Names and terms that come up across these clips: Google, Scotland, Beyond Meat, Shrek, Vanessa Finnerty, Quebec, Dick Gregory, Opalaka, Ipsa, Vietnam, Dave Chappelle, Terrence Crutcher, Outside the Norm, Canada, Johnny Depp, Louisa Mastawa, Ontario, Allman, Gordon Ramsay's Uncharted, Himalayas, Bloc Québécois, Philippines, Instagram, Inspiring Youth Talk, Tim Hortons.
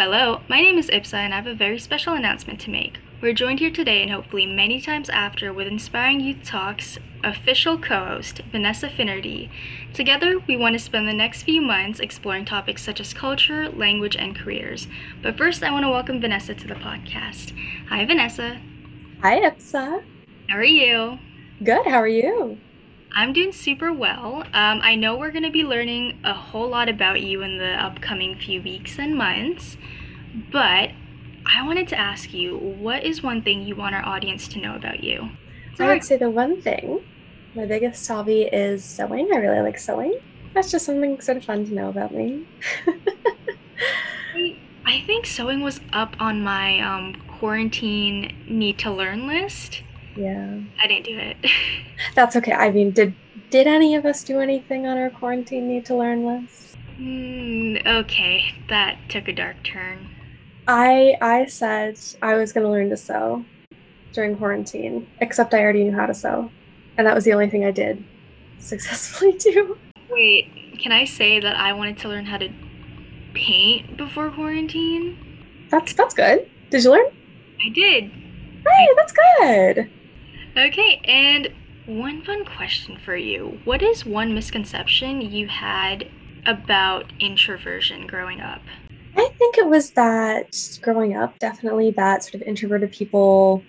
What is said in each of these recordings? Hello, my name is Ipsa and I have a very special announcement to make. We're joined here today and hopefully many times after with Inspiring Youth Talk's official co-host, Vanessa Finnerty. Together, we want to spend the next few months exploring topics such as culture, language, and careers. But first, I want to welcome Vanessa to the podcast. Hi, Vanessa. Hi, Ipsa. How are you? Good, how are you? I'm doing super well. I know we're going to be learning a whole lot about you in the upcoming few weeks and months, but I wanted to ask you, what is one thing you want our audience to know about you? So I would say the one thing, my biggest hobby is sewing. I really like sewing. That's just something sort of fun to know about me. I think sewing was up on my quarantine need to learn list. Yeah. I didn't do it. That's okay. I mean, did any of us do anything on our quarantine need to learn list? Okay. That took a dark turn. I said I was going to learn to sew during quarantine, except I already knew how to sew. And that was the only thing I did successfully too. Wait, can I say that I wanted to learn how to paint before quarantine? That's good. Did you learn? I did. Hey, that's good. Okay, and one fun question for you. What is one misconception you had about introversion growing up? I think it was that growing up, definitely that sort of introverted people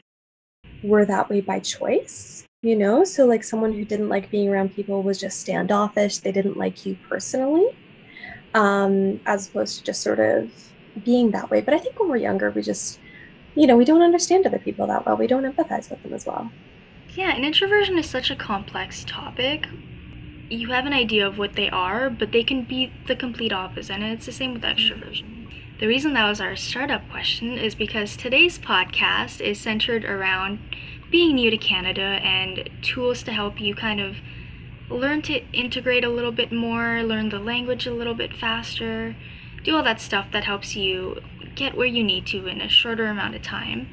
were that way by choice, you know? So like someone who didn't like being around people was just standoffish. They didn't like you personally, as opposed to just sort of being that way. But I think when we're younger, we just, you know, we don't understand other people that well. We don't empathize with them as well. Yeah, and introversion is such a complex topic. You have an idea of what they are, but they can be the complete opposite, and it's the same with extroversion. The reason that was our startup question is because today's podcast is centered around being new to Canada and tools to help you kind of learn to integrate a little bit more, learn the language a little bit faster, do all that stuff that helps you get where you need to in a shorter amount of time.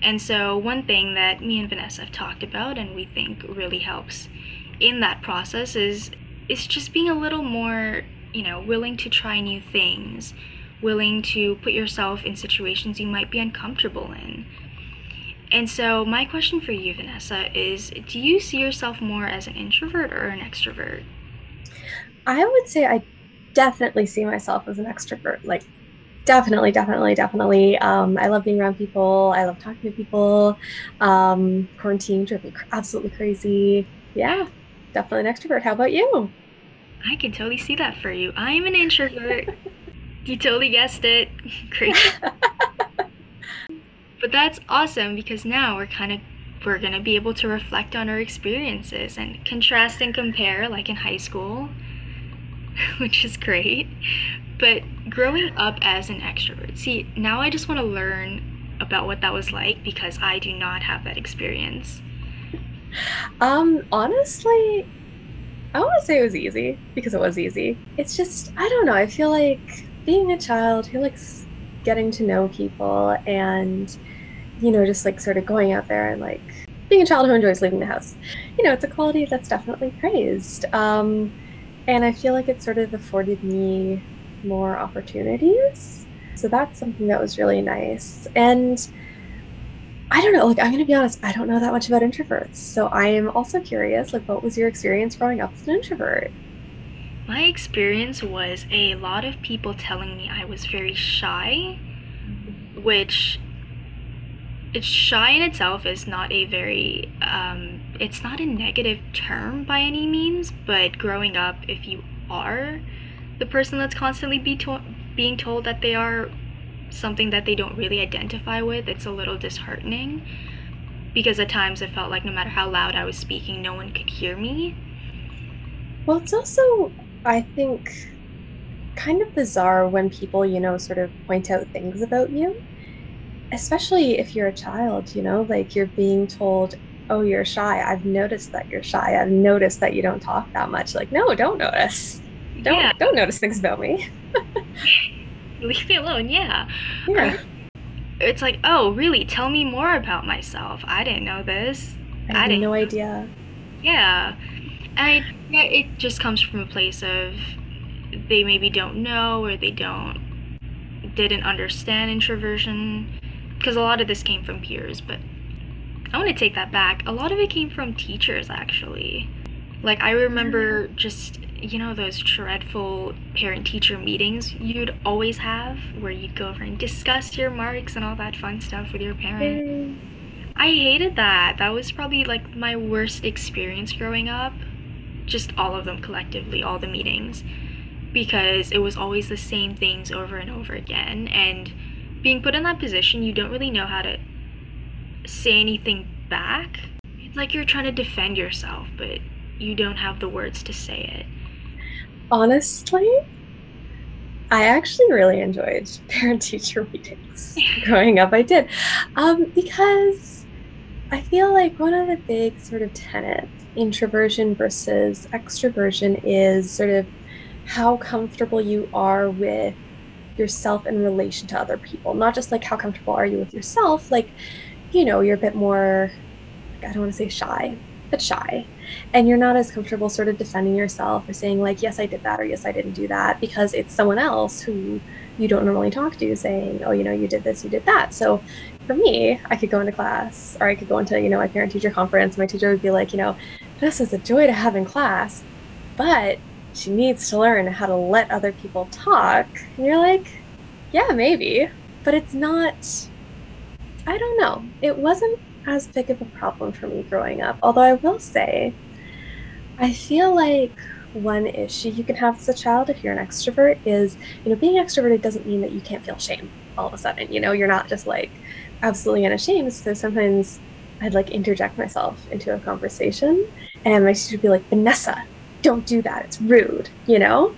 And so one thing that me and Vanessa have talked about and we think really helps in that process is just being a little more, you know, willing to try new things, willing to put yourself in situations you might be uncomfortable in. And so my question for you, Vanessa, is do you see yourself more as an introvert or an extrovert? I would say I definitely see myself as an extrovert. Like Definitely. I love being around people. I love talking to people. Quarantine drove me absolutely crazy. Yeah, definitely an extrovert. How about you? I can totally see that for you. I'm an introvert. You totally guessed it. Crazy. But that's awesome because now we're gonna be able to reflect on our experiences and contrast and compare like in high school, which is great. But growing up as an extrovert, see, now I just want to learn about what that was like because I do not have that experience. Honestly, I want to say it was easy because it was easy. It's just, I don't know, I feel like being a child who likes getting to know people and, you know, just like sort of going out there and like being a child who enjoys leaving the house. You know, it's a quality that's definitely praised. And I feel like it sort of afforded me more opportunities, so that's something that was really nice. And I don't know, like I'm gonna be honest, I don't know that much about introverts, so I am also curious, like what was your experience growing up as an introvert? My experience was a lot of people telling me I was very shy, which it's shy in itself is not a very it's not a negative term by any means, but growing up, if you are the person that's constantly being told that they are something that they don't really identify with, it's a little disheartening because at times it felt like no matter how loud I was speaking, no one could hear me. Well, it's also, I think, kind of bizarre when people, you know, sort of point out things about you, especially if you're a child, you know, like you're being told, oh, you're shy. I've noticed that you're shy. I've noticed that you don't talk that much. Like, no, don't notice. Don't notice things about me. Leave me alone, yeah. It's like, oh, really? Tell me more about myself. I didn't know this. I had no idea. Yeah. It just comes from a place of they maybe don't know or they don't didn't understand introversion, because a lot of this came from peers, but I want to take that back. A lot of it came from teachers, actually. Like, I remember just, you know, those dreadful parent-teacher meetings you'd always have, where you'd go over and discuss your marks and all that fun stuff with your parent. I hated that. That was probably, like, my worst experience growing up. Just all of them collectively, all the meetings. Because it was always the same things over and over again. And being put in that position, you don't really know how to say anything back. It's like you're trying to defend yourself, but you don't have the words to say it. Honestly, I actually really enjoyed parent-teacher meetings growing up. I did, because I feel like one of the big sort of tenets, introversion versus extroversion, is sort of how comfortable you are with yourself in relation to other people. Not just like how comfortable are you with yourself, like, you know, you're a bit more, I don't want to say shy, but shy. And you're not as comfortable sort of defending yourself or saying like, yes, I did that, or yes, I didn't do that, because it's someone else who you don't normally talk to saying, oh, you know, you did this, you did that. So for me, I could go into class, or I could go into, you know, my parent-teacher conference. My teacher would be like, you know, this is a joy to have in class, but she needs to learn how to let other people talk. And you're like, yeah, maybe. But it's not, I don't know. It wasn't as big of a problem for me growing up. Although I will say, I feel like one issue you can have as a child if you're an extrovert is, you know, being extroverted doesn't mean that you can't feel shame all of a sudden. You know, you're not just like absolutely unashamed. So sometimes I'd like interject myself into a conversation and my teacher would be like, Vanessa, don't do that. It's rude, you know?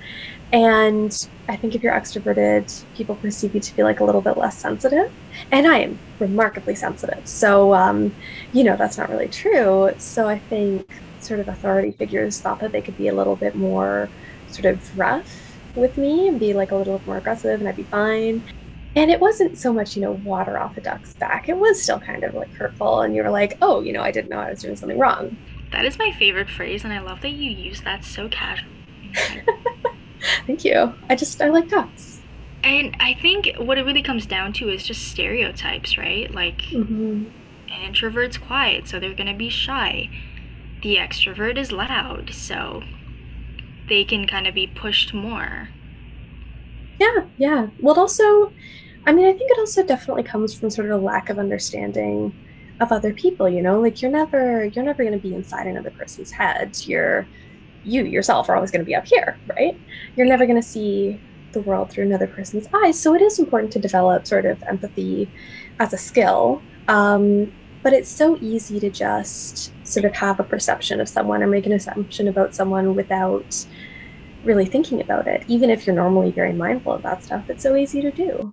And I think if you're extroverted, people perceive you to be like a little bit less sensitive. And I am remarkably sensitive. So, you know, that's not really true. So I think sort of authority figures thought that they could be a little bit more sort of rough with me and be like a little more aggressive and I'd be fine. And it wasn't so much, you know, water off a duck's back. It was still kind of like hurtful. And you were like, oh, you know, I didn't know I was doing something wrong. That is my favorite phrase. And I love that you use that so casually. Thank you. I like ducks. And I think what it really comes down to is just stereotypes, right? Like, an introvert's quiet, so they're going to be shy. The extrovert is loud, so they can kind of be pushed more. Yeah. Well, also, I mean, I think it also definitely comes from sort of a lack of understanding of other people, you know? Like, you're never going to be inside another person's head. You yourself are always going to be up here, right? You're never going to see the world through another person's eyes. So it is important to develop sort of empathy as a skill. But it's so easy to just sort of have a perception of someone or make an assumption about someone without really thinking about it. Even if you're normally very mindful of that stuff, it's so easy to do.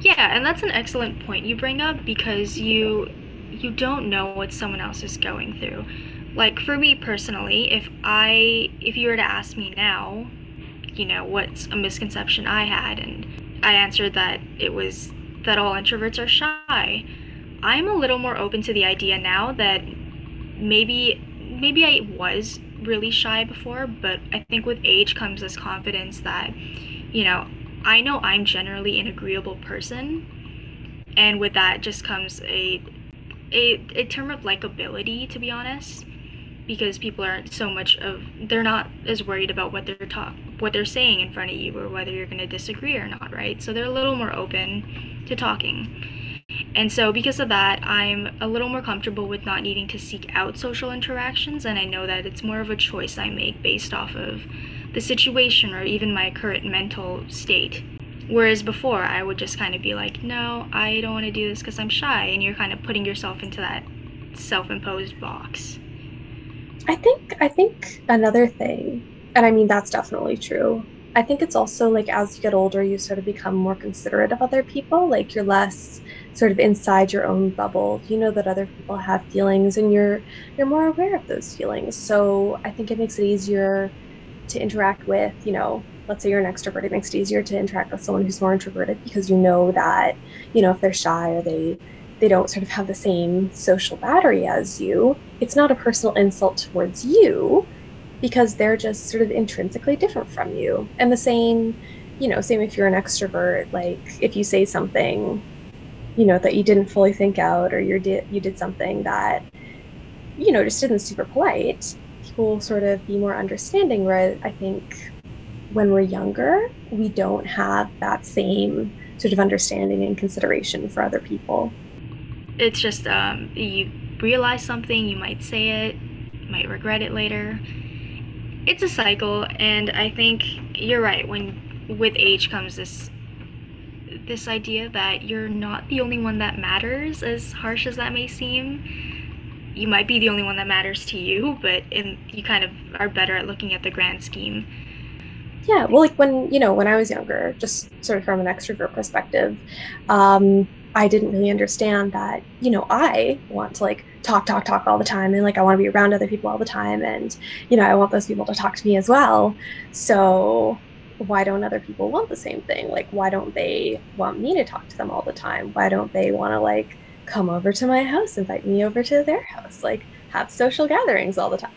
Yeah, and that's an excellent point you bring up, because you don't know what someone else is going through. Like, for me personally, if you were to ask me now, you know, what's a misconception I had, and I answered that it was that all introverts are shy, I'm a little more open to the idea now that maybe I was really shy before, but I think with age comes this confidence that, you know I'm generally an agreeable person, and with that just comes a term of likability, to be honest, because people aren't so much of, they're not as worried about what they're saying in front of you or whether you're going to disagree or not, right? So they're a little more open to talking. And so because of that, I'm a little more comfortable with not needing to seek out social interactions, and I know that it's more of a choice I make based off of the situation or even my current mental state. Whereas before, I would just kind of be like, no, I don't want to do this because I'm shy. And you're kind of putting yourself into that self-imposed box. I think another thing, and I mean, that's definitely true. I think it's also like, as you get older, you sort of become more considerate of other people. Like, you're less sort of inside your own bubble. You know that other people have feelings, and you're more aware of those feelings. So I think it makes it easier to interact with, you know, let's say you're an extrovert, it makes it easier to interact with someone who's more introverted, because you know that, you know, if they're shy or they don't sort of have the same social battery as you, it's not a personal insult towards you, because they're just sort of intrinsically different from you. And the same you know, same if you're an extrovert, like if you say something, you know, that you didn't fully think out, or you did something that, you know, just isn't super polite, people will sort of be more understanding. Whereas I think when we're younger, we don't have that same sort of understanding and consideration for other people. It's just you realize something, you might say it, you might regret it later. It's a cycle, and I think you're right. When with age comes this idea that you're not the only one that matters, as harsh as that may seem. You might be the only one that matters to you, but you kind of are better at looking at the grand scheme. Yeah, well, like when I was younger, just sort of from an extrovert perspective, I didn't really understand that, you know, I want to like talk all the time, and like I want to be around other people all the time, and, you know, I want those people to talk to me as well. So why don't other people want the same thing? Like, why don't they want me to talk to them all the time? Why don't they want to like come over to my house, invite me over to their house, like have social gatherings all the time?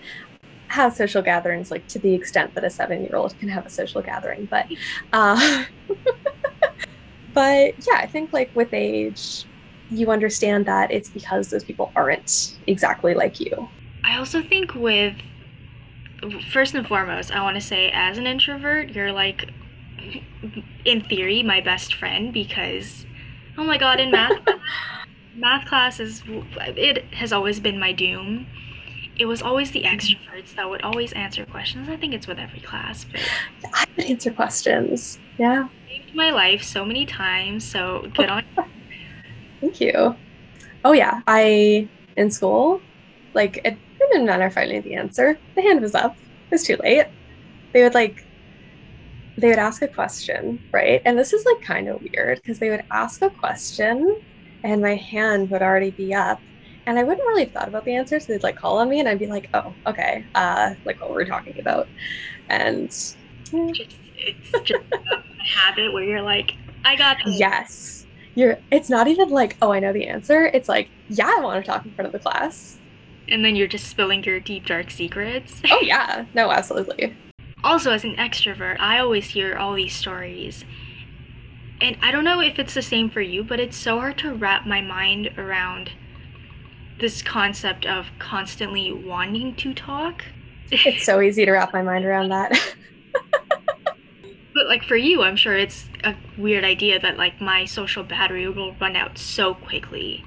Have social gatherings, like to the extent that a 7-year-old can have a social gathering, but yeah, I think like with age, you understand that it's because those people aren't exactly like you. I also think with, first and foremost, I want to say as an introvert, you're like, in theory, my best friend, because, oh my God, in math class it has always been my doom. It was always the extroverts that would always answer questions. I think it's with every class. But I would answer questions. Yeah. Saved my life so many times. So good on you. Thank you. Oh yeah, in school, like it didn't matter finding the answer. The hand was up. It was too late. They would ask a question, right? And this is like kind of weird because they would ask a question, and my hand would already be up. And I wouldn't really have thought about the answer, so they'd like call on me, and I'd be like, "Oh, okay, like what we're talking about." And it's just a habit where you're like, "I got this." Yes, it's not even like, "Oh, I know the answer." It's like, "Yeah, I want to talk in front of the class." And then you're just spilling your deep dark secrets. Oh yeah, no, absolutely. Also, as an extrovert, I always hear all these stories, and I don't know if it's the same for you, but it's so hard to wrap my mind around this concept of constantly wanting to talk. It's so easy to wrap my mind around that. But like for you, I'm sure it's a weird idea that like my social battery will run out so quickly.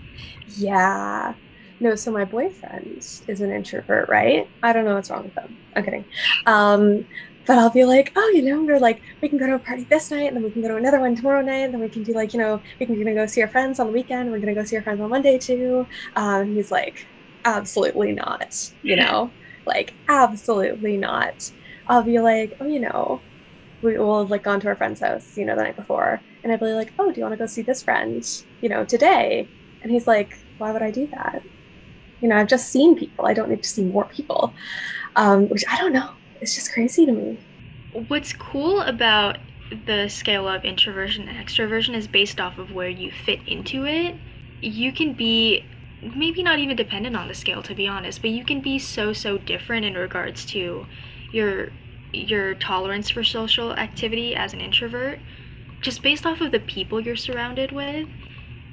Yeah. No, so my boyfriend is an introvert, right? I don't know what's wrong with him. I'm kidding. But I'll be like, oh, you know, we're like, we can go to a party this night, and then we can go to another one tomorrow night, and then we can do like, you know, we're gonna go see our friends on the weekend, we're gonna go see our friends on Monday too. He's like, absolutely not, you know, like absolutely not. I'll be like, oh, you know, we'll have like gone to our friend's house, you know, the night before, and I'd be like, oh, do you want to go see this friend, you know, today? And he's like, why would I do that? You know, I've just seen people. I don't need to see more people, which I don't know. It's just crazy to me. What's cool about the scale of introversion and extroversion is based off of where you fit into it. You can be maybe not even dependent on the scale, to be honest, but you can be so different in regards to your tolerance for social activity as an introvert, just based off of the people you're surrounded with.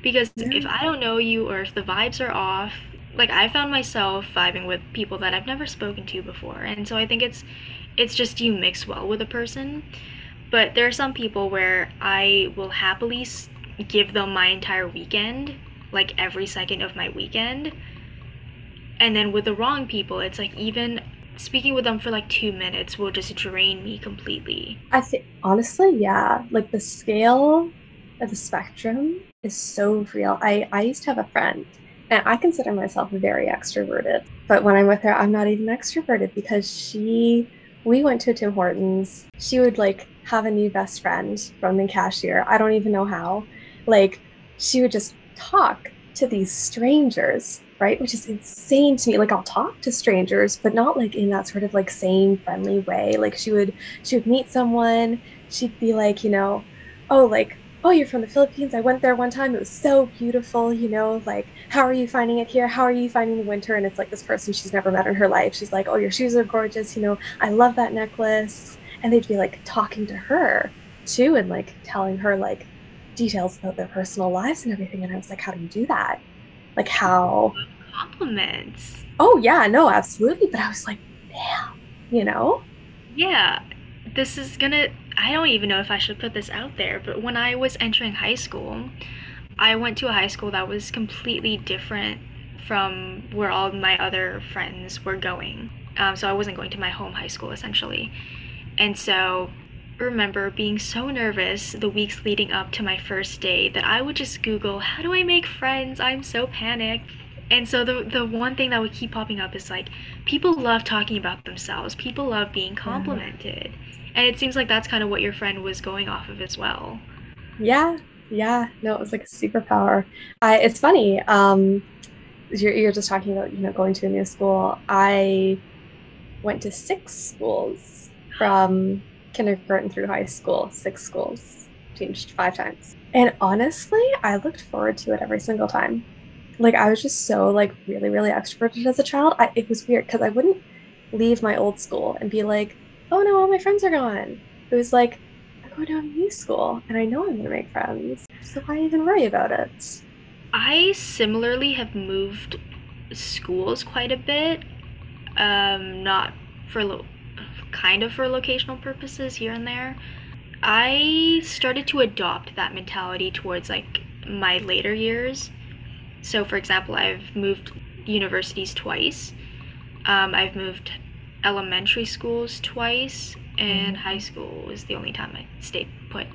Because if I don't know you, or if the vibes are off, like I found myself vibing with people that I've never spoken to before. And so I think it's just you mix well with a person. But there are some people where I will happily give them my entire weekend, like every second of my weekend. And then with the wrong people, it's like even speaking with them for like 2 minutes will just drain me completely. I think honestly, yeah, like the scale of the spectrum is so real. I used to have a friend, and I consider myself very extroverted, but when I'm with her, I'm not even extroverted, because we went to a Tim Hortons. She would like have a new best friend from the cashier. I don't even know how. Like she would just talk to these strangers, right? Which is insane to me. Like I'll talk to strangers, but not like in that sort of like sane, friendly way. Like she would meet someone. She'd be like, you know, oh, like, oh, you're from the Philippines. I went there one time. It was so beautiful, you know, like, how are you finding it here? How are you finding the winter? And it's like this person she's never met in her life. She's like, oh, your shoes are gorgeous. You know, I love that necklace. And they'd be like talking to her too, and like telling her like details about their personal lives and everything. And I was like, how do you do that? Like how? Compliments. Oh yeah, no, absolutely. But I was like, damn, you know? Yeah, this is gonna, I don't even know if I should put this out there, but when I was entering high school, I went to a high school that was completely different from where all my other friends were going. So I wasn't going to my home high school essentially. And so I remember being so nervous the weeks leading up to my first day that I would just Google, how do I make friends? I'm so panicked. And so the one thing that would keep popping up is like, people love talking about themselves. People love being complimented. Mm-hmm. And it seems like that's kind of what your friend was going off of as well. Yeah. Yeah. No, it was like a superpower. It's funny. You're just talking about, you know, going to a new school. I went to 6 schools from kindergarten through high school, 6 schools, changed 5 times. And honestly, I looked forward to it every single time. Like I was just so like really, really extroverted as a child. It was weird because I wouldn't leave my old school and be like, oh no, all my friends are gone. It was like, I'm going to a new school and I know I'm going to make friends. So why even worry about it? I similarly have moved schools quite a bit, not for kind of for locational purposes here and there. I started to adopt that mentality towards like my later years. So for example, I've moved universities twice. I've moved elementary schools twice, and high school was the only time I stayed put.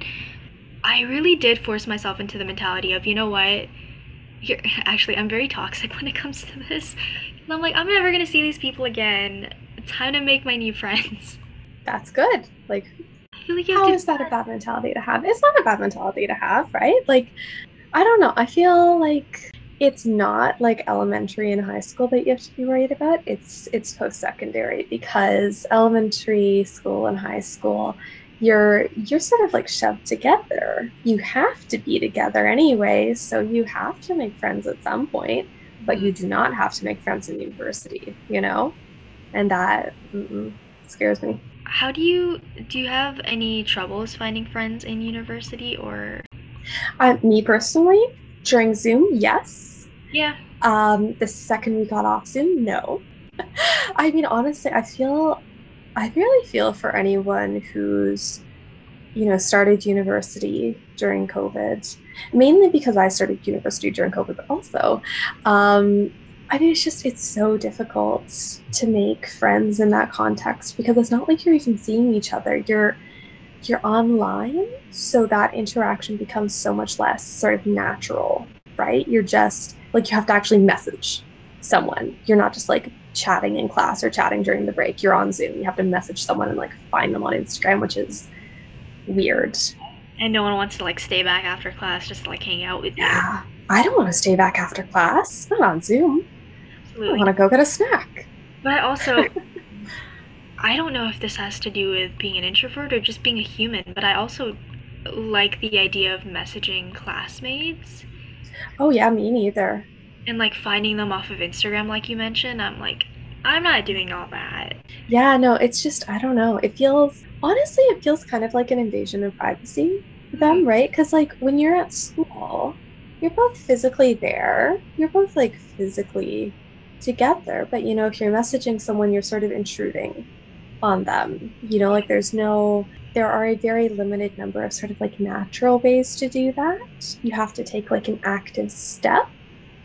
I really did force myself into the mentality of, you know what, I'm very toxic when it comes to this. And I'm like, I'm never going to see these people again. It's time to make my new friends. That's good. Like, I feel like how is that a bad mentality to have? It's not a bad mentality to have, right? Like, I don't know. I feel like it's not like elementary and high school that you have to be worried about. It's post-secondary, because elementary school and high school, you're sort of like shoved together. You have to be together anyway, so you have to make friends at some point, but you do not have to make friends in university, you know? And that scares me. How do you have any troubles finding friends in university or? Me personally, during Zoom, yes. Yeah. The second we got off Zoom, no. I mean, honestly, I really feel for anyone who's, you know, started university during COVID, mainly because I started university during COVID, but also, I mean, it's so difficult to make friends in that context, because it's not like you're even seeing each other. You're online, so that interaction becomes so much less sort of natural, right? You're just like, you have to actually message someone. You're not just like chatting in class or chatting during the break. You're on Zoom. You have to message someone and like find them on Instagram, which is weird. And no one wants to like stay back after class just to like hang out with you. Yeah, I don't want to stay back after class. Not on Zoom. Absolutely. I want to go get a snack. But also, I don't know if this has to do with being an introvert or just being a human, but I also like the idea of messaging classmates. Oh yeah, me neither. And like finding them off of Instagram, like you mentioned, I'm like, I'm not doing all that. Yeah, no, it's just, I don't know. It feels kind of like an invasion of privacy for them, right? Because like when you're at school, you're both physically there. You're both like physically together. But, you know, if you're messaging someone, you're sort of intruding on them. You know, like there are a very limited number of sort of like natural ways to do that. You have to take like an active step,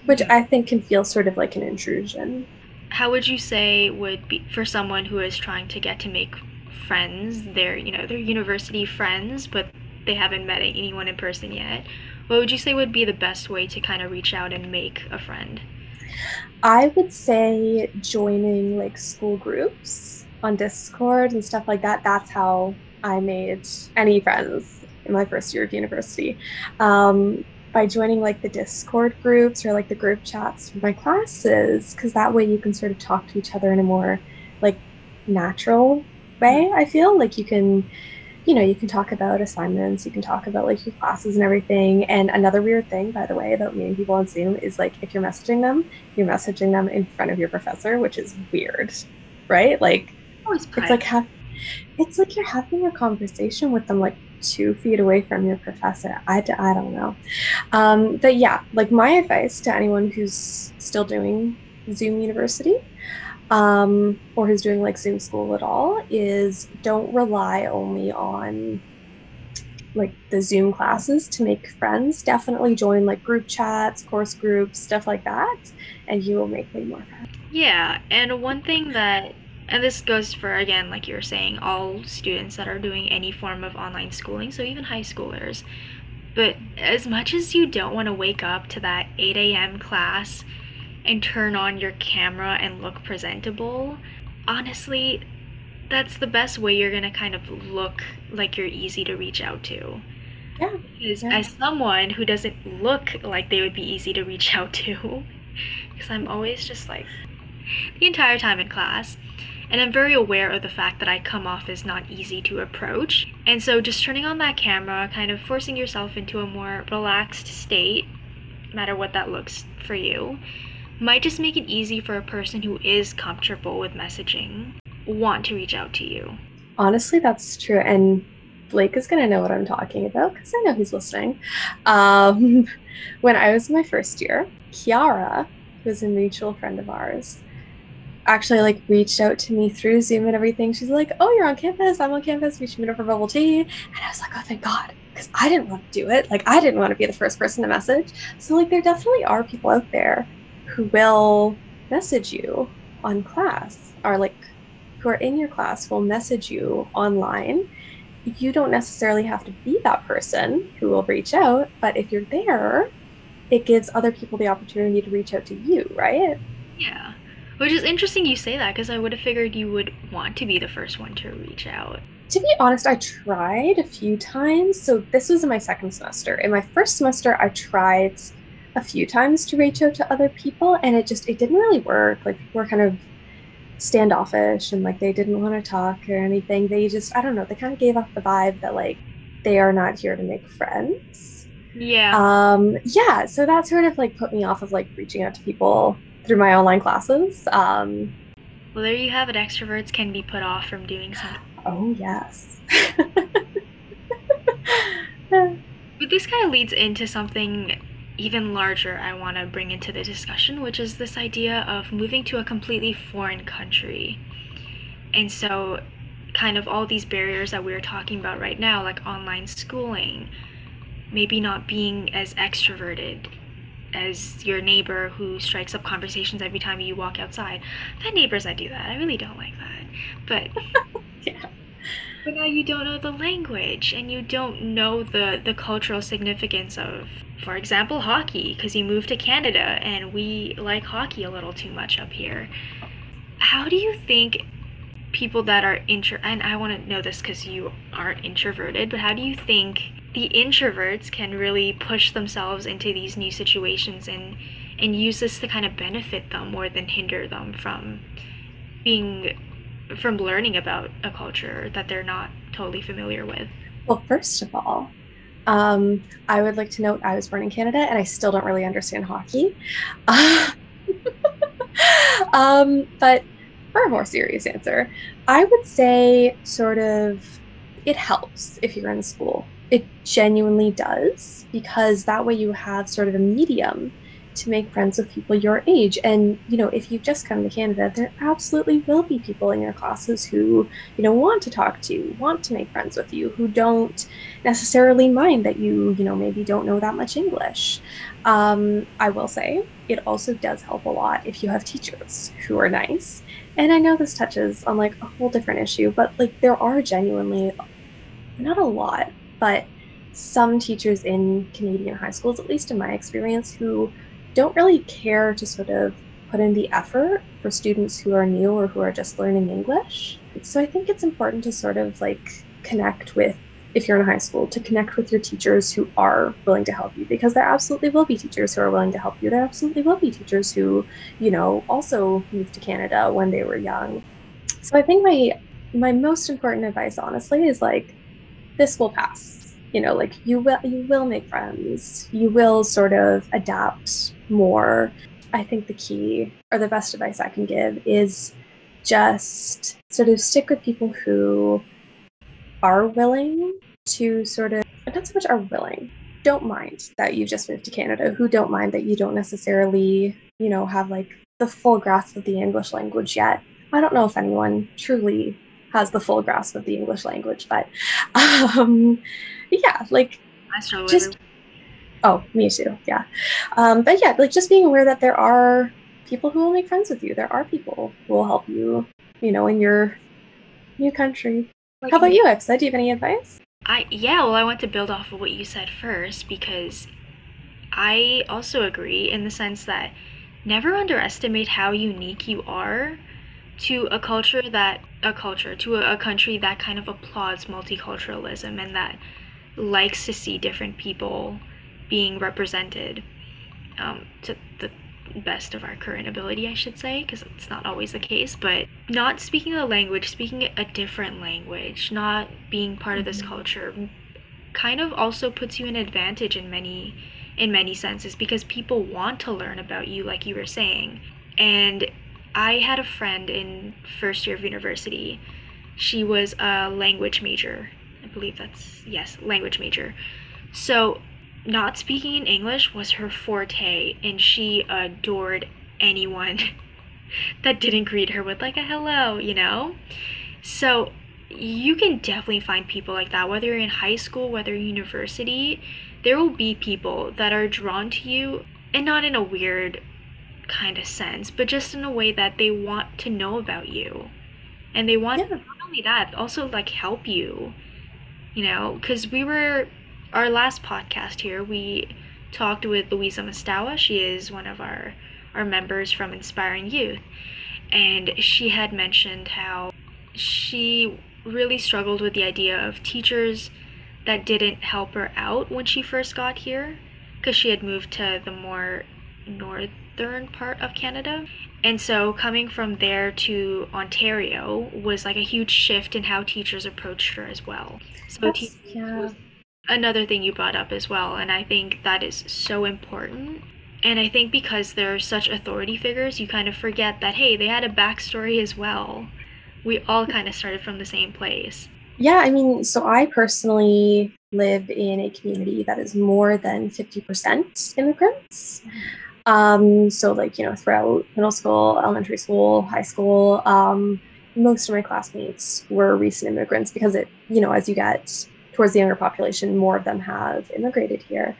which I think can feel sort of like an intrusion. How would you say would be for someone who is trying to get to make friends, their university friends, but they haven't met anyone in person yet? What would you say would be the best way to kind of reach out and make a friend? I would say joining like school groups on Discord and stuff like that. That's how I made any friends in my first year of university. By joining like the Discord groups or like the group chats for my classes, because that way you can sort of talk to each other in a more like natural way. I feel like you can talk about assignments, you can talk about like your classes and everything. And another weird thing, by the way, about meeting people on Zoom is like, if you're messaging them in front of your professor, which is weird, right? Like, it's like you're having a conversation with them like 2 feet away from your professor. I don't know. But yeah, like my advice to anyone who's still doing Zoom university, or who's doing like Zoom school at all, is don't rely only on like the Zoom classes to make friends. Definitely join like group chats, course groups, stuff like that, and you will make way more friends. Yeah, and one thing that, and this goes for, again, like you were saying, all students that are doing any form of online schooling, so even high schoolers, but as much as you don't want to wake up to that 8 a.m. class and turn on your camera and look presentable, honestly, that's the best way you're going to kind of look like you're easy to reach out to. Yeah. Because as someone who doesn't look like they would be easy to reach out to, because I'm always just like, the entire time in class, and I'm very aware of the fact that I come off as not easy to approach, and so just turning on that camera, kind of forcing yourself into a more relaxed state, no matter what that looks for you, might just make it easy for a person who is comfortable with messaging want to reach out to you. Honestly, that's true, and Blake is going to know what I'm talking about because I know he's listening. When I was in my first year, Kiara, who's a mutual friend of ours, actually like reached out to me through Zoom and everything. She's like, oh, you're on campus, I'm on campus, we should meet up for bubble tea. And I was like, oh, thank God, because I didn't want to do it. Like, I didn't want to be the first person to message. So like, there definitely are people out there who will message you on class, or like who are in your class will message you online. You don't necessarily have to be that person who will reach out, but if you're there, it gives other people the opportunity to reach out to you, right? Yeah. Which is interesting you say that, because I would have figured you would want to be the first one to reach out. To be honest, I tried a few times. So this was in my second semester. In my first semester, I tried a few times to reach out to other people, and it didn't really work. Like, people were kind of standoffish, and like, they didn't want to talk or anything. They just, I don't know, they kind of gave off the vibe that like, they are not here to make friends. Yeah. Yeah, so that sort of like put me off of like reaching out to people through my online classes. Well, there you have it. Extroverts can be put off from doing something. Oh, yes. But this kind of leads into something even larger I want to bring into the discussion, which is this idea of moving to a completely foreign country. And so kind of all these barriers that we're talking about right now, like online schooling, maybe not being as extroverted as your neighbor who strikes up conversations every time you walk outside. I've had neighbors that do that. I really don't like that. But yeah. But now you don't know the language, and you don't know the cultural significance of, for example, hockey, because you moved to Canada and we like hockey a little too much up here. How do you think people that are and I want to know this because you aren't introverted, but how do you think the introverts can really push themselves into these new situations and use this to kind of benefit them more than hinder them from learning about a culture that they're not totally familiar with? Well, first of all, I would like to note I was born in Canada and I still don't really understand hockey. But for a more serious answer, I would say sort of it helps if you're in school. It genuinely does, because that way you have sort of a medium to make friends with people your age. And, you know, if you've just come to Canada, there absolutely will be people in your classes who, you know, want to talk to you, want to make friends with you, who don't necessarily mind that you, you know, maybe don't know that much English. I will say it also does help a lot if you have teachers who are nice. And I know this touches on like a whole different issue, but like, there are genuinely not a lot, but some teachers in Canadian high schools, at least in my experience, who don't really care to sort of put in the effort for students who are new or who are just learning English. So I think it's important to sort of like connect with, if you're in high school, to connect with your teachers who are willing to help you, because there absolutely will be teachers who are willing to help you. There absolutely will be teachers who, you know, also moved to Canada when they were young. So I think my most important advice, honestly, is like, this will pass, you know, like you will make friends, you will sort of adapt more. I think the key, or the best advice I can give, is just sort of stick with people who are willing to sort of, not so much are willing, don't mind that you just moved to Canada, who don't mind that you don't necessarily, you know, have like the full grasp of the English language yet. I don't know if anyone truly has the full grasp of the English language, but yeah, like just, oh, me too. Yeah. But yeah, like just being aware that there are people who will make friends with you. There are people who will help you, you know, in your new country. How about you, Ipsa? Do you have any advice? I want to build off of what you said first, because I also agree in the sense that never underestimate how unique you are to a country that kind of applauds multiculturalism and that likes to see different people being represented to the best of our current ability, I should say, because it's not always the case. But not speaking the language, speaking a different language, not being part of this culture kind of also puts you an advantage in many senses, because people want to learn about you, like you were saying. And I had a friend in first year of university. She was a language major. I believe that's, yes, language major. So not speaking in English was her forte, and she adored anyone that didn't greet her with like a hello, you know? So you can definitely find people like that, whether you're in high school, whether you're university, there will be people that are drawn to you, and not in a weird kind of sense, but just in a way that they want to know about you, and they want to, not only that, also like help you, you know, because our last podcast here, we talked with Louisa Mastawa. She is one of our members from Inspiring Youth, and she had mentioned how she really struggled with the idea of teachers that didn't help her out when she first got here, because she had moved to the more northern part of Canada. And so coming from there to Ontario was like a huge shift in how teachers approached her as well. So was another thing you brought up as well, and I think that is so important. And I think because there are such authority figures, you kind of forget that, hey, they had a backstory as well. We all kind of started from the same place. Yeah, I mean, so I personally live in a community that is more than 50% immigrants. So like, you know, throughout middle school, elementary school, high school, most of my classmates were recent immigrants, because it, you know, as you get towards the younger population, more of them have immigrated here.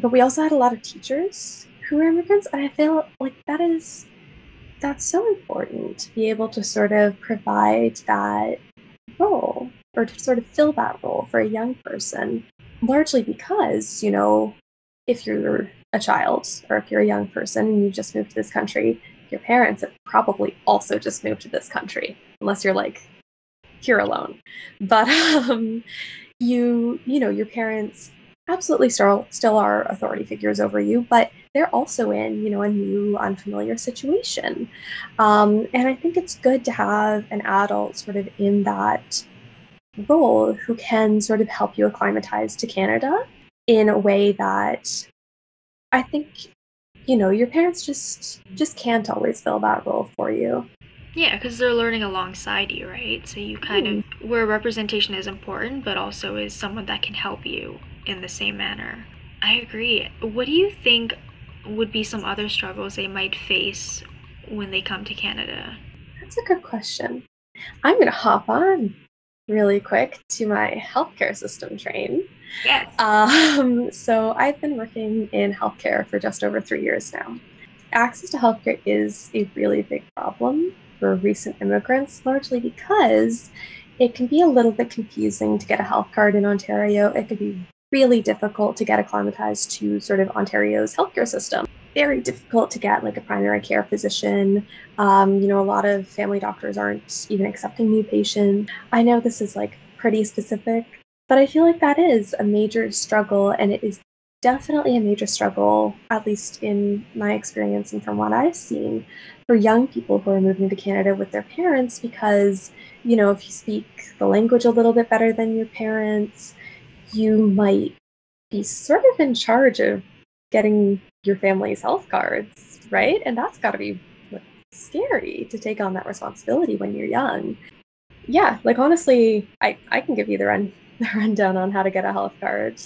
But we also had a lot of teachers who were immigrants, and I feel like that's so important to be able to sort of provide that role, or to sort of fill that role for a young person, largely because, you know, if you're a child or if you're a young person and you just moved to this country, your parents have probably also just moved to this country, unless you're like here alone. But you know, your parents absolutely still are authority figures over you, but they're also in, you know, a new, unfamiliar situation. And I think it's good to have an adult sort of in that role who can sort of help you acclimatize to Canada in a way that I think, you know, your parents just can't always fill that role for you. Yeah, because they're learning alongside you, right? So you kind of, where representation is important, but also is someone that can help you in the same manner. I agree. What do you think would be some other struggles they might face when they come to Canada? That's a good question. I'm going to hop on really quick to my healthcare system train. Yes. So I've been working in healthcare for just over 3 years now. Access to healthcare is a really big problem for recent immigrants, largely because it can be a little bit confusing to get a health card in Ontario. It can be really difficult to get acclimatized to sort of Ontario's healthcare system. Very difficult to get like a primary care physician. You know, a lot of family doctors aren't even accepting new patients. I know this is like pretty specific, but I feel like that is a major struggle, and it is definitely a major struggle, at least in my experience and from what I've seen, for young people who are moving to Canada with their parents, because, you know, if you speak the language a little bit better than your parents, you might be sort of in charge of getting your family's health cards, right? And that's got to be scary to take on that responsibility when you're young. Yeah, like honestly, I can give you the run the rundown on how to get a health card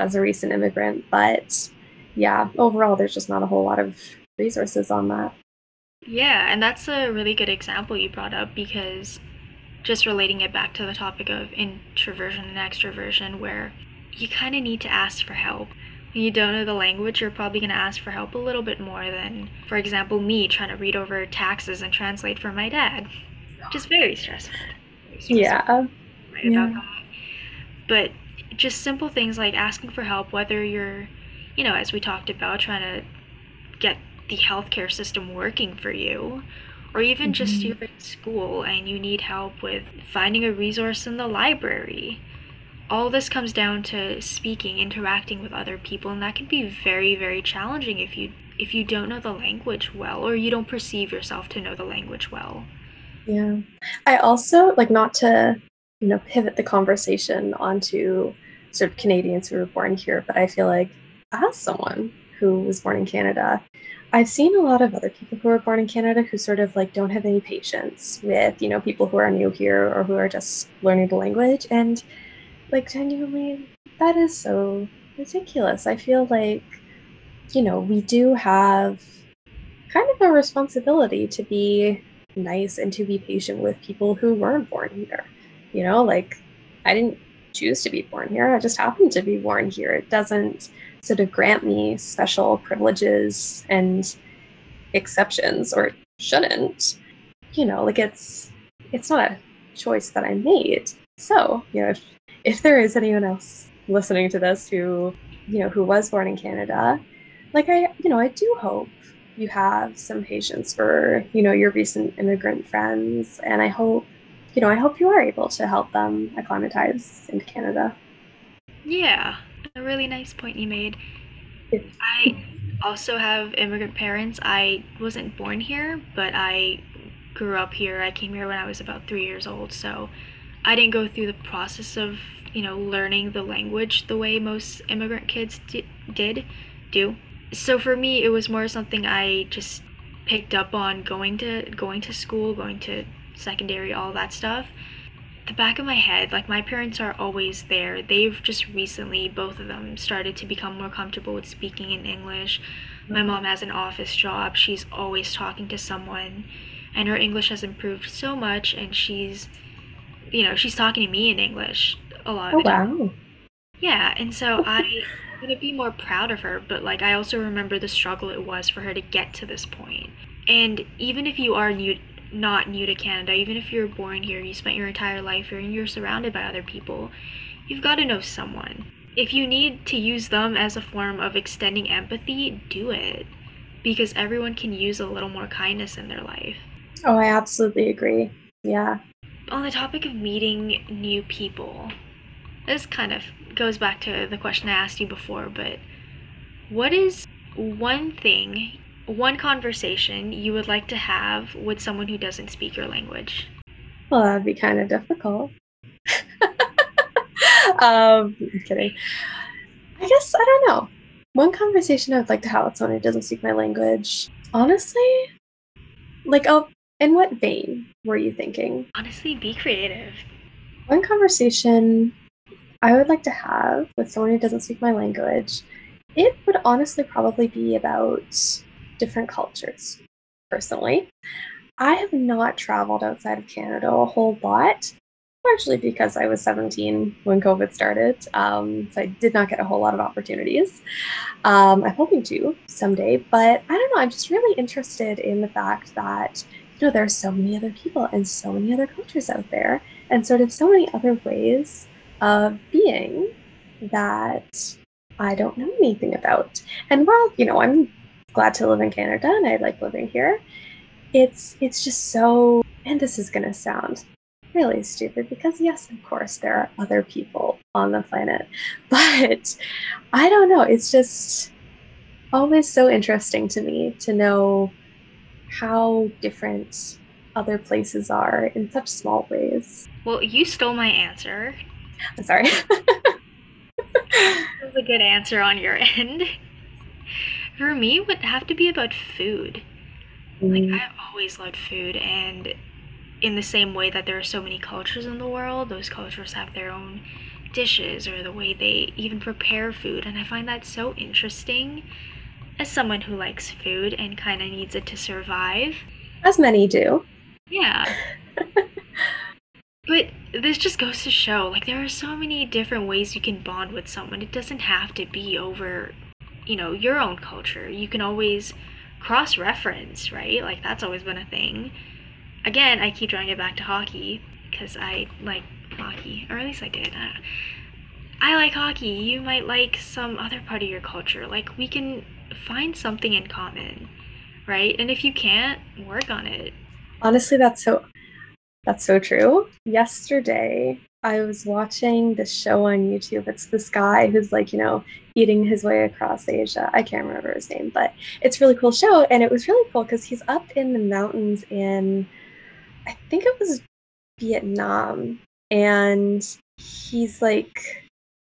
as a recent immigrant. But yeah, overall, there's just not a whole lot of resources on that. Yeah, and that's a really good example you brought up, because just relating it back to the topic of introversion and extroversion, where you kind of need to ask for help. When you don't know the language, you're probably going to ask for help a little bit more than, for example, me trying to read over taxes and translate for my dad, which is very stressful. Yeah. Right about that. But just simple things like asking for help, whether you're, you know, as we talked about, trying to get the healthcare system working for you, or even just you're in school and you need help with finding a resource in the library. All this comes down to speaking, interacting with other people, and that can be very, very challenging if you don't know the language well, or you don't perceive yourself to know the language well. Yeah. I also, like, not to, you know, pivot the conversation onto sort of Canadians who were born here, but I feel like, as someone who was born in Canada, I've seen a lot of other people who are born in Canada who sort of like don't have any patience with, you know, people who are new here or who are just learning the language. And like, genuinely, that is so ridiculous. I feel like, you know, we do have kind of a responsibility to be nice and to be patient with people who weren't born here. You know, like, I didn't choose to be born here. I just happened to be born here. It doesn't sort of grant me special privileges and exceptions, or it shouldn't. You know, like, it's not a choice that I made. So, you know, if there is anyone else listening to this who, you know, who was born in Canada, like, I do hope you have some patience for, you know, your recent immigrant friends. And I hope, you know, I hope you are able to help them acclimatize into Canada. Yeah, a really nice point you made. I also have immigrant parents. I wasn't born here, but I grew up here. I came here when I was about 3 years old, so I didn't go through the process of, you know, learning the language the way most immigrant kids do. So for me, it was more something I just picked up on going to school, going to secondary, all that stuff. The back of my head, like, my parents are always there. They've just recently, both of them, started to become more comfortable with speaking in English. My mom has an office job. She's always talking to someone, and her English has improved so much, and she's talking to me in English a lot of the time. Wow. Yeah, and so I want to be more proud of her, but, like, I also remember the struggle it was for her to get to this point. And even if you are not new to Canada, even if you're born here, you spent your entire life here, and you're surrounded by other people, you've got to know someone. If you need to use them as a form of extending empathy, do it, because everyone can use a little more kindness in their life. Oh, I absolutely agree. Yeah. On the topic of meeting new people, this kind of goes back to the question I asked you before, but what is one conversation you would like to have with someone who doesn't speak your language? Well, that'd be kind of difficult. I'm kidding. I guess, I don't know. One conversation I would like to have with someone who doesn't speak my language, honestly, like, in what vein were you thinking? Honestly, be creative. One conversation I would like to have with someone who doesn't speak my language, it would honestly probably be about different cultures. Personally, I have not traveled outside of Canada a whole lot, largely because I was 17 when COVID started, so I did not get a whole lot of opportunities. I'm hoping to someday, but I don't know, I'm just really interested in the fact that, you know, there are so many other people and so many other cultures out there, and sort of so many other ways of being that I don't know anything about. And while, you know, I'm glad to live in Canada and I like living here, it's just so, and this is going to sound really stupid, because yes, of course, there are other people on the planet, but I don't know, it's just always so interesting to me to know how different other places are in such small ways. Well, you stole my answer. I'm sorry. That was a good answer on your end. For me, it would have to be about food. Like, I always loved food, and in the same way that there are so many cultures in the world, those cultures have their own dishes or the way they even prepare food. And I find that so interesting as someone who likes food and kind of needs it to survive. As many do. Yeah. But this just goes to show, like, there are so many different ways you can bond with someone. It doesn't have to be over, you know, your own culture. You can always cross-reference, right? Like, that's always been a thing. Again, I keep drawing it back to hockey because I like hockey, or at least I did. I like hockey. You might like some other part of your culture. Like, we can find something in common, right? And if you can't, work on it. Honestly, that's so true. Yesterday, I was watching this show on YouTube. It's this guy who's like, you know, eating his way across Asia. I can't remember his name, but it's a really cool show. And it was really cool because he's up in the mountains in, I think it was Vietnam. And he's like,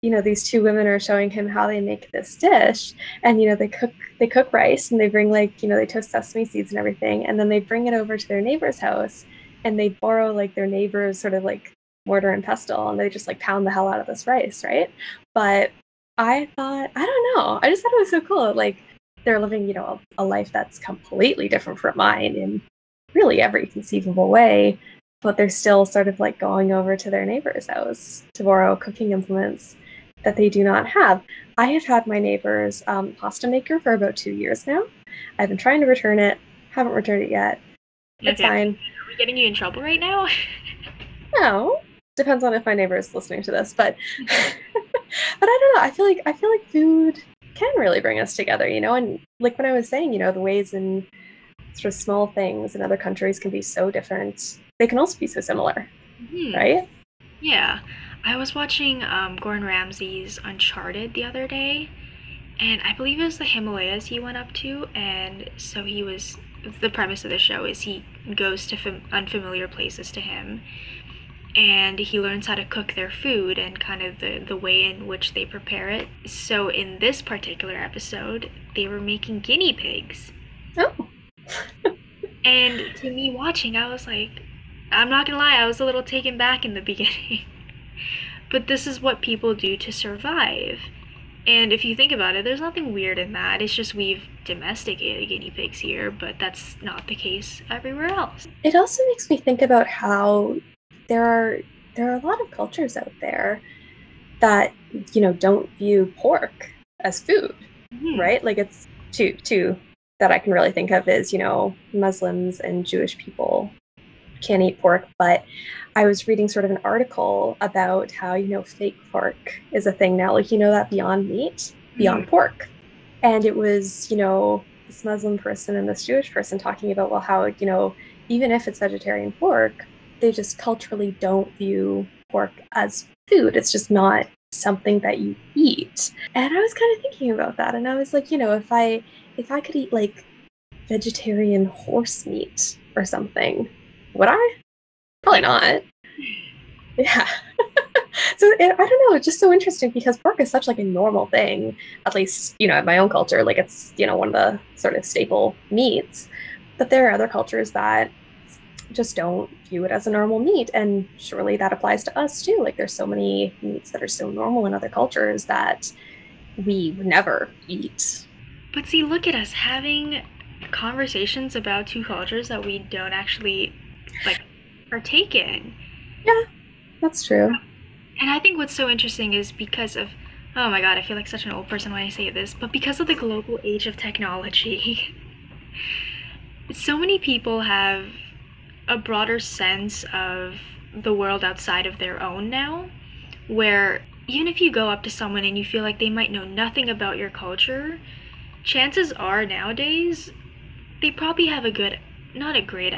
you know, these two women are showing him how they make this dish. And, you know, they cook rice and they bring, like, you know, they toast sesame seeds and everything. And then they bring it over to their neighbor's house and they borrow, like, their neighbor's sort of, like, mortar and pestle, and they just, like, pound the hell out of this rice, right? But I thought, I don't know, I just thought it was so cool. Like, they're living, you know, a life that's completely different from mine in really every conceivable way, but they're still sort of, like, going over to their neighbor's house to borrow cooking implements that they do not have. I have had my neighbor's pasta maker for about 2 years now. I've been trying to return it, haven't returned it yet. It's fine. Are we getting you in trouble right now? No. Depends on if my neighbor is listening to this, but but I don't know. I feel like food can really bring us together, you know. And like when I was saying, you know, the ways in sort of small things in other countries can be so different. They can also be so similar, mm-hmm. right? Yeah, I was watching Gordon Ramsay's Uncharted the other day, and I believe it was the Himalayas he went up to, and so he was. The premise of the show is he goes to unfamiliar places to him. And he learns how to cook their food and kind of the way in which they prepare it. So in this particular episode, they were making guinea pigs. Oh. And to me watching, I was like, I'm not gonna lie, I was a little taken back in the beginning. But this is what people do to survive. And if you think about it, there's nothing weird in that. It's just we've domesticated guinea pigs here, but that's not the case everywhere else. It also makes me think about how there are a lot of cultures out there that, you know, don't view pork as food, mm-hmm. right? Like it's two that I can really think of is, you know, Muslims and Jewish people can't eat pork. But I was reading sort of an article about how, you know, fake pork is a thing now. Like, you know, that Beyond Meat, Beyond mm-hmm. Pork. And it was, you know, this Muslim person and this Jewish person talking about, well, how, you know, even if it's vegetarian pork, they just culturally don't view pork as food. It's just not something that you eat. And I was kind of thinking about that. And I was like, you know, if I could eat like vegetarian horse meat or something, would I? Probably not. Yeah. So I don't know. It's just so interesting because pork is such like a normal thing, at least, you know, in my own culture, like it's, you know, one of the sort of staple meats, but there are other cultures that just don't view it as a normal meat. And surely that applies to us too. Like there's so many meats that are so normal in other cultures that we would never eat. But see, look at us having conversations about two cultures that we don't actually like partake in. Yeah, that's true. And I think what's so interesting is because of, oh my God, I feel like such an old person when I say this, but because of the global age of technology, so many people have a broader sense of the world outside of their own now, where even if you go up to someone and you feel like they might know nothing about your culture, chances are nowadays they probably have a good, not a great,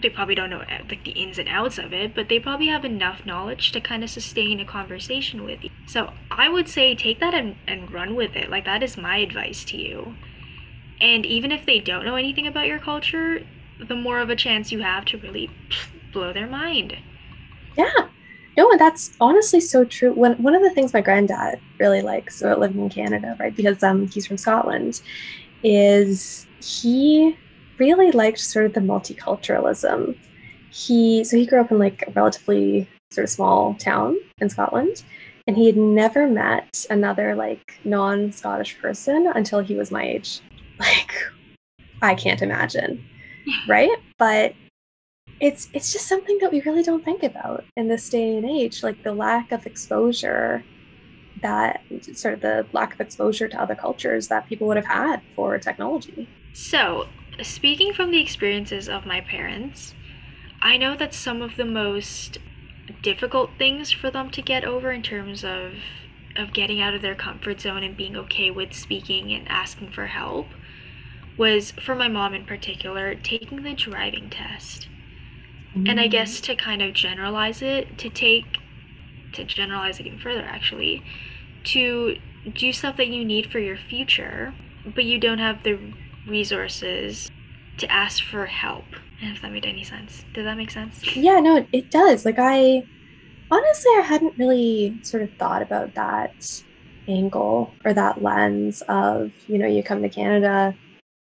they probably don't know like the ins and outs of it, but they probably have enough knowledge to kind of sustain a conversation with you. So I would say take that and run with it. Like that is my advice to you. And even if they don't know anything about your culture, the more of a chance you have to really blow their mind. Yeah. No, that's honestly so true. One of the things my granddad really likes about living in Canada, right, because he's from Scotland, is he really liked sort of the multiculturalism he grew up in like a relatively sort of small town in Scotland, and he had never met another like non-Scottish person until he was my age. Like, I can't imagine, right? But it's just something that we really don't think about in this day and age, like the lack of exposure that sort of the lack of exposure to other cultures that people would have had for technology. So, speaking from the experiences of my parents, I know that some of the most difficult things for them to get over in terms of getting out of their comfort zone and being okay with speaking and asking for help was, for my mom in particular, taking the driving test. Mm-hmm. And I guess to kind of generalize it, to generalize it even further actually, to do stuff that you need for your future, but you don't have the resources to ask for help. And if that made any sense. Did that make sense? Yeah, no, it does. Like, I hadn't really sort of thought about that angle or that lens of, you know, you come to Canada,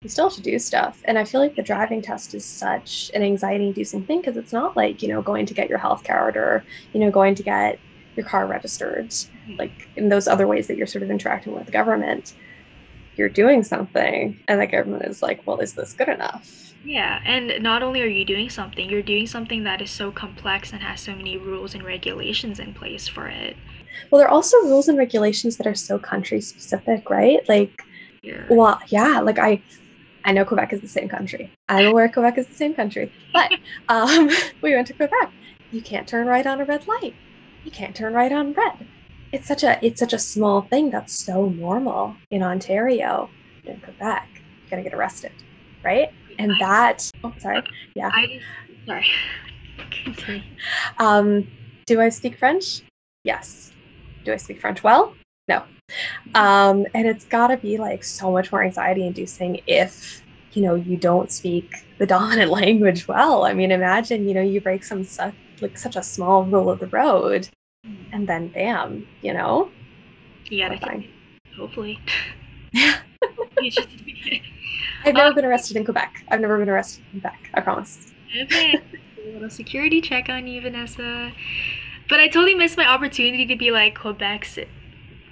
you still have to do stuff. And I feel like the driving test is such an anxiety-inducing thing because it's not like, you know, going to get your health card or, you know, going to get your car registered, like in those other ways that you're sort of interacting with the government. You're doing something and the government is like, well, is this good enough? Yeah. And not only are you doing something, you're doing something that is so complex and has so many rules and regulations in place for it. Well, there are also rules and regulations that are so country specific, right? Like, yeah. Well, yeah, like I know Quebec is the same country. I'm aware Quebec is the same country, but we went to Quebec. You can't turn right on a red light. You can't turn right on red. It's such a small thing that's so normal in Ontario, in Quebec. You're gonna get arrested, right? And that. Oh, sorry. Yeah. Sorry. Okay. Do I speak French? Yes. Do I speak French well? No. And it's gotta be like so much more anxiety-inducing if, you know, you don't speak the dominant language well. I mean, imagine, you know, you break such a small rule of the road. And then bam, you know? Yeah, hopefully. I've never been arrested in Quebec. I promise. Okay. A little security check on you, Vanessa. But I totally missed my opportunity to be like, Quebec's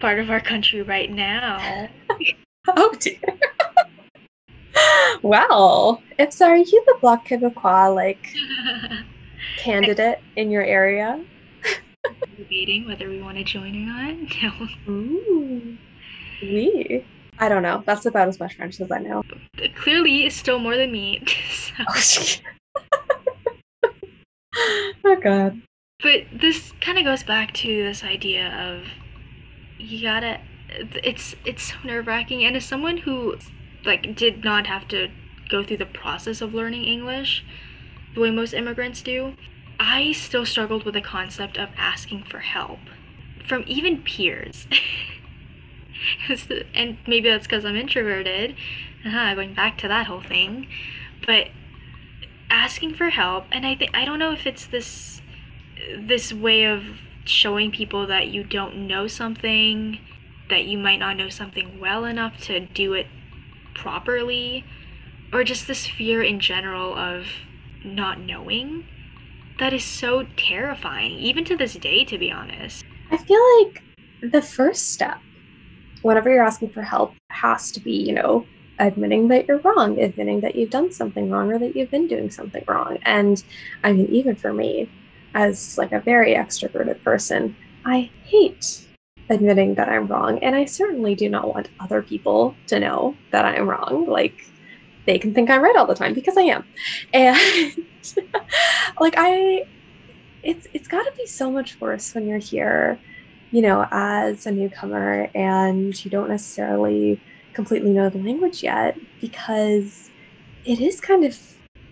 part of our country right now. Oh, dear. Well, Ipsa, are you the Bloc Québécois, like, candidate in your area? Debating whether we want to join or not. No. Ooh. We. I don't know. That's about as much French as I know. Clearly, it's still more than me. So. Oh, God. But this kind of goes back to this idea of you gotta. It's so nerve-wracking, and as someone who like did not have to go through the process of learning English the way most immigrants do, I still struggled with the concept of asking for help from even peers. And maybe that's because I'm introverted, going back to that whole thing, but asking for help. And I don't know if it's this way of showing people that you don't know something, that you might not know something well enough to do it properly, or just this fear in general of not knowing. That is so terrifying, even to this day, to be honest. I feel like the first step, whenever you're asking for help, has to be, you know, admitting that you're wrong, admitting that you've done something wrong or that you've been doing something wrong. And I mean, even for me, as like a very extroverted person, I hate admitting that I'm wrong. And I certainly do not want other people to know that I'm wrong. Like, they can think I'm right all the time because I am. And like it's gotta be so much worse when you're here, you know, as a newcomer and you don't necessarily completely know the language yet, because it is kind of,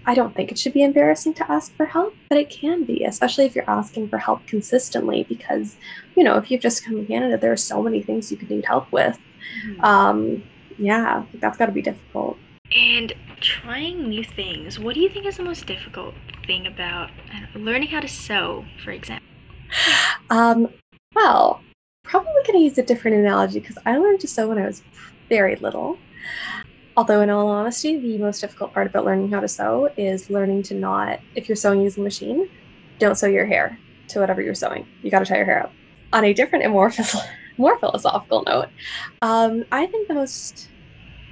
I don't think it should be embarrassing to ask for help, but it can be, especially if you're asking for help consistently, because, you know, if you've just come to Canada, there are so many things you could need help with. Mm-hmm. Yeah, that's gotta be difficult. And trying new things, what do you think is the most difficult thing about learning how to sew, for example? Well, probably going to use a different analogy because I learned to sew when I was very little. Although in all honesty, the most difficult part about learning how to sew is learning to not, if you're sewing using a machine, don't sew your hair to whatever you're sewing. You got to tie your hair up. On a different and more philosophical note, I think the most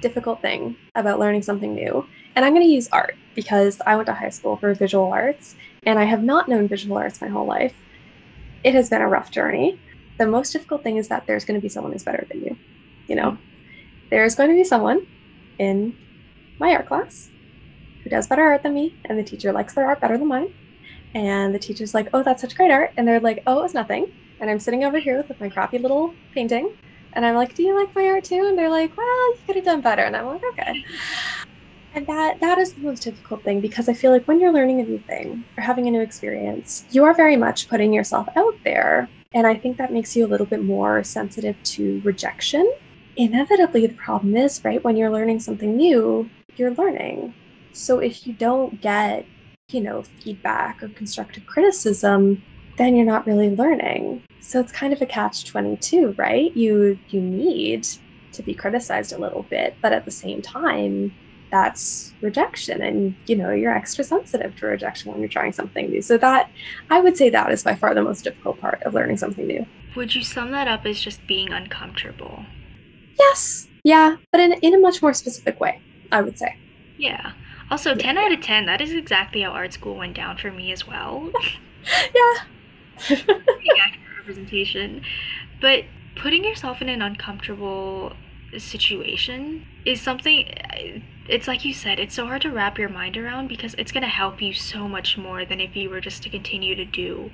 difficult thing about learning something new, and I'm going to use art because I went to high school for visual arts and I have not known visual arts my whole life. It has been a rough journey. The most difficult thing is that there's going to be someone who's better than you. You know, there's going to be someone in my art class who does better art than me, and the teacher likes their art better than mine, and the teacher's like, oh, that's such great art, and they're like, oh, it's nothing, and I'm sitting over here with my crappy little painting, and I'm like, do you like my art too? And they're like, well, you could have done better, and I'm like, okay. And that is the most difficult thing, because I feel like when you're learning a new thing or having a new experience, you are very much putting yourself out there, and I think that makes you a little bit more sensitive to rejection. Inevitably, the problem is, right, when you're learning something new, you're learning. So if you don't get, you know, feedback or constructive criticism, then you're not really learning. So it's kind of a catch-22, right? You need to be criticized a little bit, but at the same time, that's rejection. And, you know, you're extra sensitive to rejection when you're trying something new. So that, I would say that is by far the most difficult part of learning something new. Would you sum that up as just being uncomfortable? Yes. Yeah. But in a much more specific way, I would say. Yeah. Also, 10 out of 10, that is exactly how art school went down for me as well. Yeah. Accurate representation. But putting yourself in an uncomfortable situation is something, it's like you said, it's so hard to wrap your mind around, because it's going to help you so much more than if you were just to continue to do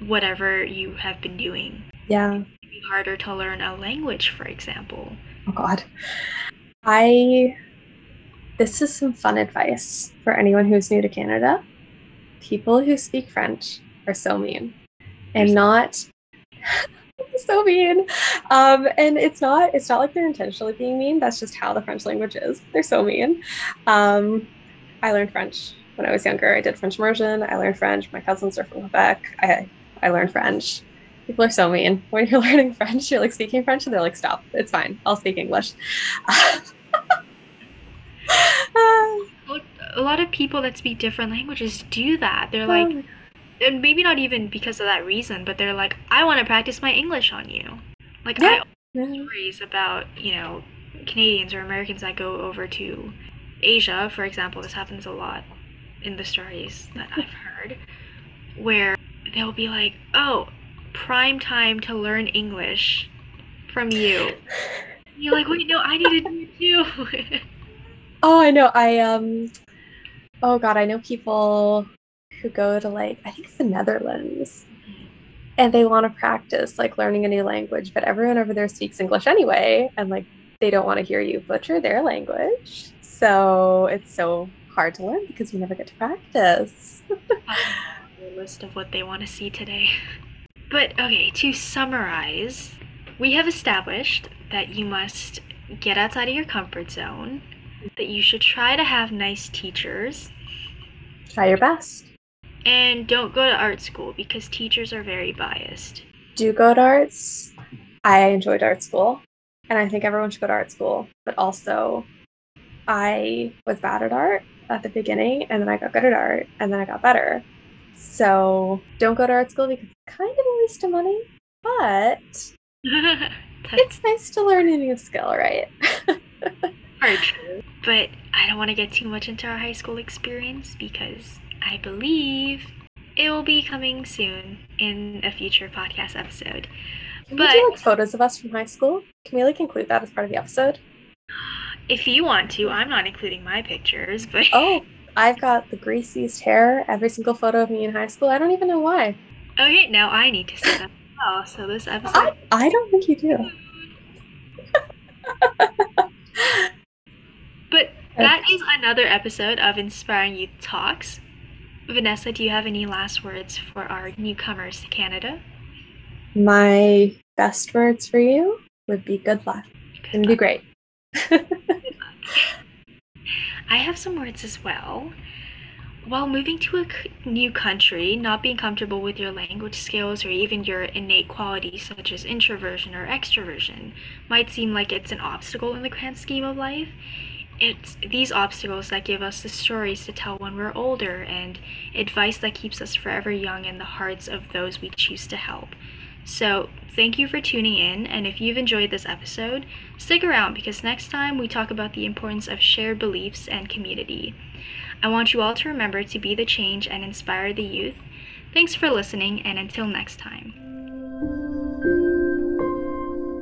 whatever you have been doing. Yeah. Harder to learn a language, for example. Oh God. This is some fun advice for anyone who's new to Canada. People who speak French are so mean. And not so mean. And it's not like they're intentionally being mean. That's just how the French language is. They're so mean. I learned French when I was younger. I did French immersion. I learned French. My cousins are from Quebec. I learned French. People are so mean. When you're learning French, you're like speaking French, and they're like, stop, it's fine, I'll speak English. A lot of people that speak different languages do that. They're like, and maybe not even because of that reason, but they're like, I want to practice my English on you. Like, yeah. I always hear stories about, you know, Canadians or Americans that go over to Asia, for example. This happens a lot in the stories that I've heard, where they'll be like, oh, prime time to learn English from you. And you're like, wait, no, I need to do it too. Oh, I know. Oh God, I know people who go to, like, I think it's the Netherlands, and they want to practice like learning a new language, but everyone over there speaks English anyway, and like they don't want to hear you butcher their language. So it's so hard to learn because you never get to practice. A list of what they want to see today. But okay, to summarize, we have established that you must get outside of your comfort zone, that you should try to have nice teachers. Try your best. And don't go to art school because teachers are very biased. Do go to arts. I enjoyed art school, and I think everyone should go to art school. But also, I was bad at art at the beginning, and then I got good at art, and then I got better. So don't go to art school because it's kind of a waste of money, but it's nice to learn a new skill, right? True. But I don't want to get too much into our high school experience because I believe it will be coming soon in a future podcast episode. Can we do like photos of us from high school? Can we like include that as part of the episode? If you want to. I'm not including my pictures, but... Oh. I've got the greasiest hair, every single photo of me in high school. I don't even know why. Okay, now I need to say that as well. So this episode... I don't think you do. But that is another episode of Inspiring Youth Talks. Vanessa, do you have any last words for our newcomers to Canada? My best words for you would be good luck. It'd be great. Good luck. I have some words as well. While moving to a new country, not being comfortable with your language skills or even your innate qualities such as introversion or extroversion might seem like it's an obstacle in the grand scheme of life. It's these obstacles that give us the stories to tell when we're older and advice that keeps us forever young in the hearts of those we choose to help. So thank you for tuning in, and if you've enjoyed this episode, stick around because next time we talk about the importance of shared beliefs and community. I want you all to remember to be the change and inspire the youth. Thanks for listening, and until next time.